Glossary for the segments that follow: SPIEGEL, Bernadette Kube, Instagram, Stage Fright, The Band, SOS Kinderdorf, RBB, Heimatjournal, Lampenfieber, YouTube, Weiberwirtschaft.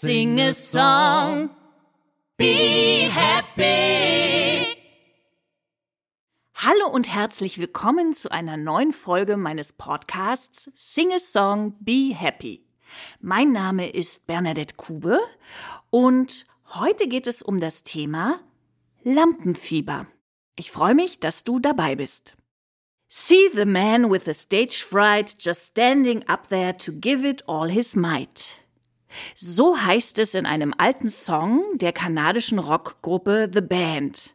Sing a song, be happy. Hallo und herzlich willkommen zu einer neuen Folge meines Podcasts Sing a Song, be happy. Mein Name ist Bernadette Kube und heute geht es um das Thema Lampenfieber. Ich freue mich, dass du dabei bist. See the man with the stage fright just standing up there to give it all his might. So heißt es in einem alten Song der kanadischen Rockgruppe The Band.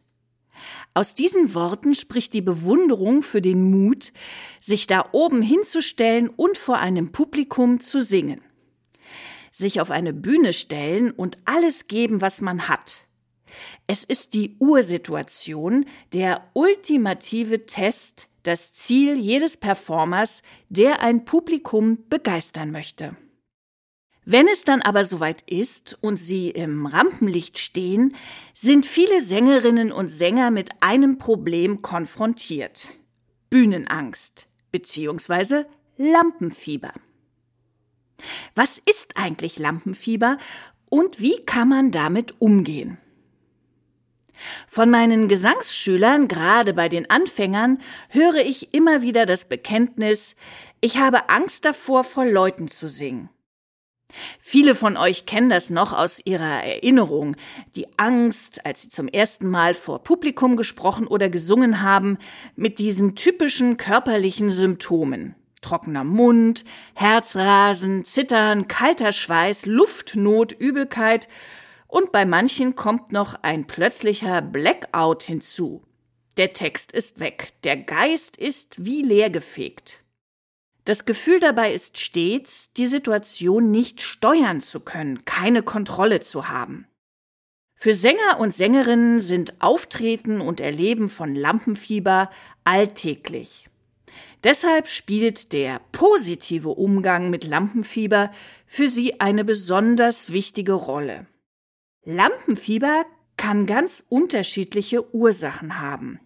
Aus diesen Worten spricht die Bewunderung für den Mut, sich da oben hinzustellen und vor einem Publikum zu singen. Sich auf eine Bühne stellen und alles geben, was man hat. Es ist die Ursituation, der ultimative Test, das Ziel jedes Performers, der ein Publikum begeistern möchte. Wenn es dann aber soweit ist und sie im Rampenlicht stehen, sind viele Sängerinnen und Sänger mit einem Problem konfrontiert: Bühnenangst bzw. Lampenfieber. Was ist eigentlich Lampenfieber und wie kann man damit umgehen? Von meinen Gesangsschülern, gerade bei den Anfängern, höre ich immer wieder das Bekenntnis: Ich habe Angst davor, vor Leuten zu singen. Viele von euch kennen das noch aus ihrer Erinnerung, die Angst, als sie zum ersten Mal vor Publikum gesprochen oder gesungen haben, mit diesen typischen körperlichen Symptomen: trockener Mund, Herzrasen, Zittern, kalter Schweiß, Luftnot, Übelkeit. Und bei manchen kommt noch ein plötzlicher Blackout hinzu. Der Text ist weg, der Geist ist wie leergefegt. Das Gefühl dabei ist stets, die Situation nicht steuern zu können, keine Kontrolle zu haben. Für Sänger und Sängerinnen sind Auftreten und Erleben von Lampenfieber alltäglich. Deshalb spielt der positive Umgang mit Lampenfieber für sie eine besonders wichtige Rolle. Lampenfieber kann ganz unterschiedliche Ursachen haben.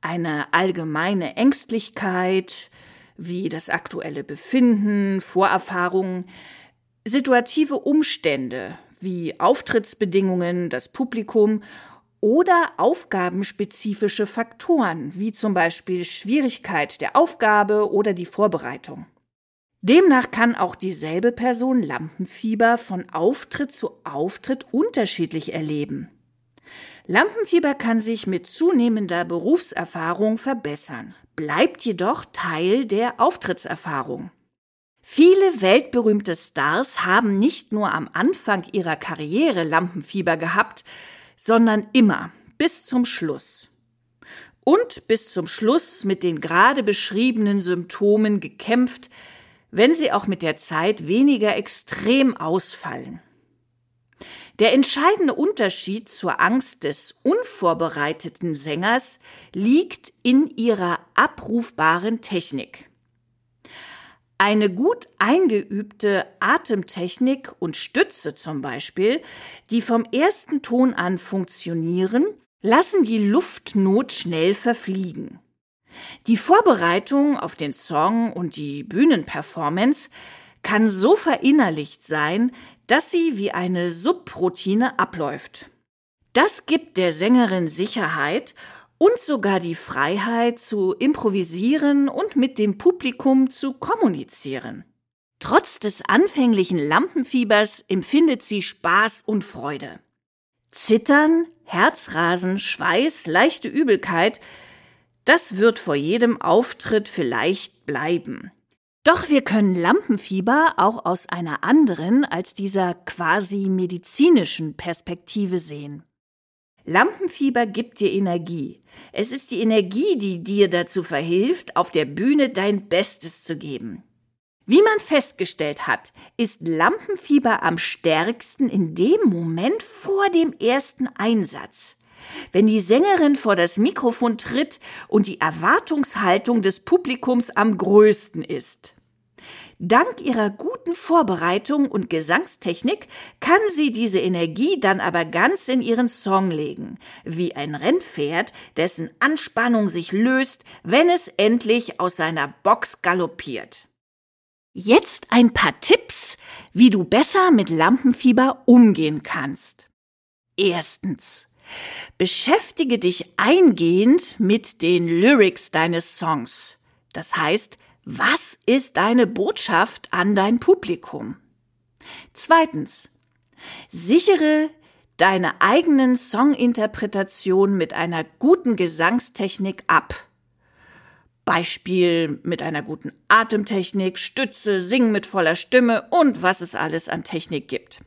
Eine allgemeine Ängstlichkeit, wie das aktuelle Befinden, Vorerfahrungen, situative Umstände, wie Auftrittsbedingungen, das Publikum oder aufgabenspezifische Faktoren, wie zum Beispiel Schwierigkeit der Aufgabe oder die Vorbereitung. Demnach kann auch dieselbe Person Lampenfieber von Auftritt zu Auftritt unterschiedlich erleben. Lampenfieber kann sich mit zunehmender Berufserfahrung verbessern, bleibt jedoch Teil der Auftrittserfahrung. Viele weltberühmte Stars haben nicht nur am Anfang ihrer Karriere Lampenfieber gehabt, sondern immer, bis zum Schluss. Und bis zum Schluss mit den gerade beschriebenen Symptomen gekämpft, wenn sie auch mit der Zeit weniger extrem ausfallen. Der entscheidende Unterschied zur Angst des unvorbereiteten Sängers liegt in ihrer abrufbaren Technik. Eine gut eingeübte Atemtechnik und Stütze zum Beispiel, die vom ersten Ton an funktionieren, lassen die Luftnot schnell verfliegen. Die Vorbereitung auf den Song und die Bühnenperformance kann so verinnerlicht sein, dass sie wie eine Subroutine abläuft. Das gibt der Sängerin Sicherheit und sogar die Freiheit zu improvisieren und mit dem Publikum zu kommunizieren. Trotz des anfänglichen Lampenfiebers empfindet sie Spaß und Freude. Zittern, Herzrasen, Schweiß, leichte Übelkeit – das wird vor jedem Auftritt vielleicht bleiben. Doch wir können Lampenfieber auch aus einer anderen als dieser quasi medizinischen Perspektive sehen. Lampenfieber gibt dir Energie. Es ist die Energie, die dir dazu verhilft, auf der Bühne dein Bestes zu geben. Wie man festgestellt hat, ist Lampenfieber am stärksten in dem Moment vor dem ersten Einsatz. Wenn die Sängerin vor das Mikrofon tritt und die Erwartungshaltung des Publikums am größten ist. Dank ihrer guten Vorbereitung und Gesangstechnik kann sie diese Energie dann aber ganz in ihren Song legen, wie ein Rennpferd, dessen Anspannung sich löst, wenn es endlich aus seiner Box galoppiert. Jetzt ein paar Tipps, wie du besser mit Lampenfieber umgehen kannst. Erstens, beschäftige dich eingehend mit den Lyrics deines Songs. Das heißt, was ist deine Botschaft an dein Publikum? Zweitens, sichere deine eigenen Songinterpretationen mit einer guten Gesangstechnik ab. Beispiel mit einer guten Atemtechnik, Stütze, Singen mit voller Stimme und was es alles an Technik gibt.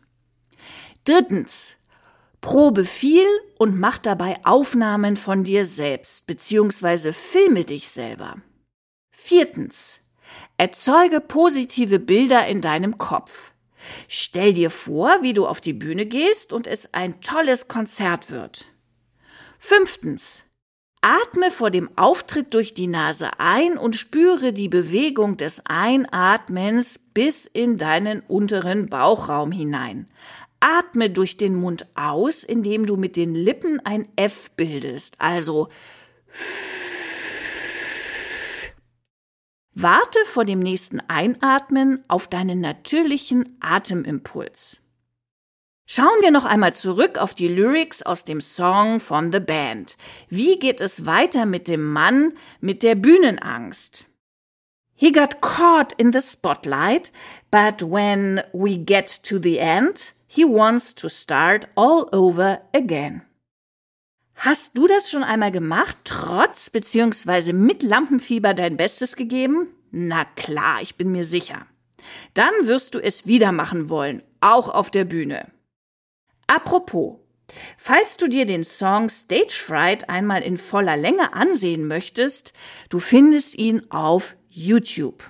Drittens, probe viel und mach dabei Aufnahmen von dir selbst bzw. filme dich selber. Viertens, erzeuge positive Bilder in deinem Kopf. Stell dir vor, wie du auf die Bühne gehst und es ein tolles Konzert wird. Fünftens, atme vor dem Auftritt durch die Nase ein und spüre die Bewegung des Einatmens bis in deinen unteren Bauchraum hinein. Atme durch den Mund aus, indem du mit den Lippen ein F bildest, also warte vor dem nächsten Einatmen auf deinen natürlichen Atemimpuls. Schauen wir noch einmal zurück auf die Lyrics aus dem Song von The Band. Wie geht es weiter mit dem Mann mit der Bühnenangst? He got caught in the spotlight, but when we get to the end, he wants to start all over again. Hast du das schon einmal gemacht, trotz bzw. mit Lampenfieber dein Bestes gegeben? Na klar, ich bin mir sicher. Dann wirst du es wieder machen wollen, auch auf der Bühne. Apropos, falls du dir den Song Stage Fright einmal in voller Länge ansehen möchtest, du findest ihn auf YouTube.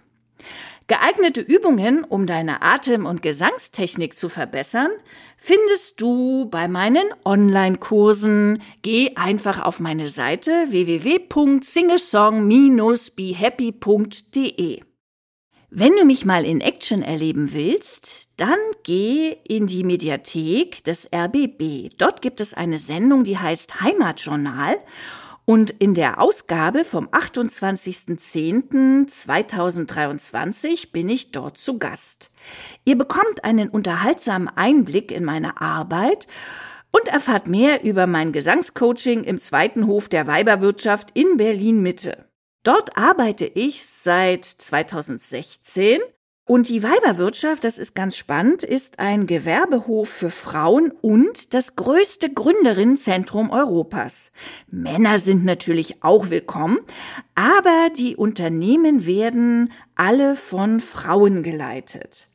Geeignete Übungen, um deine Atem- und Gesangstechnik zu verbessern, findest du bei meinen Online-Kursen. Geh einfach auf meine Seite www.singlesong-behappy.de. Wenn du mich mal in Action erleben willst, dann geh in die Mediathek des RBB. Dort gibt es eine Sendung, die heißt Heimatjournal. Und in der Ausgabe vom 28.10.2023 bin ich dort zu Gast. Ihr bekommt einen unterhaltsamen Einblick in meine Arbeit und erfahrt mehr über mein Gesangscoaching im zweiten Hof der Weiberwirtschaft in Berlin-Mitte. Dort arbeite ich seit 2016 und die Weiberwirtschaft, das ist ganz spannend, ist ein Gewerbehof für Frauen und das größte Gründerinnenzentrum Europas. Männer sind natürlich auch willkommen, aber die Unternehmen werden alle von Frauen geleitet.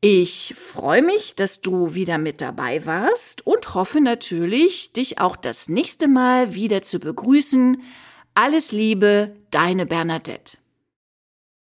Ich freue mich, dass du wieder mit dabei warst und hoffe natürlich, dich auch das nächste Mal wieder zu begrüßen. Alles Liebe, deine Bernadette.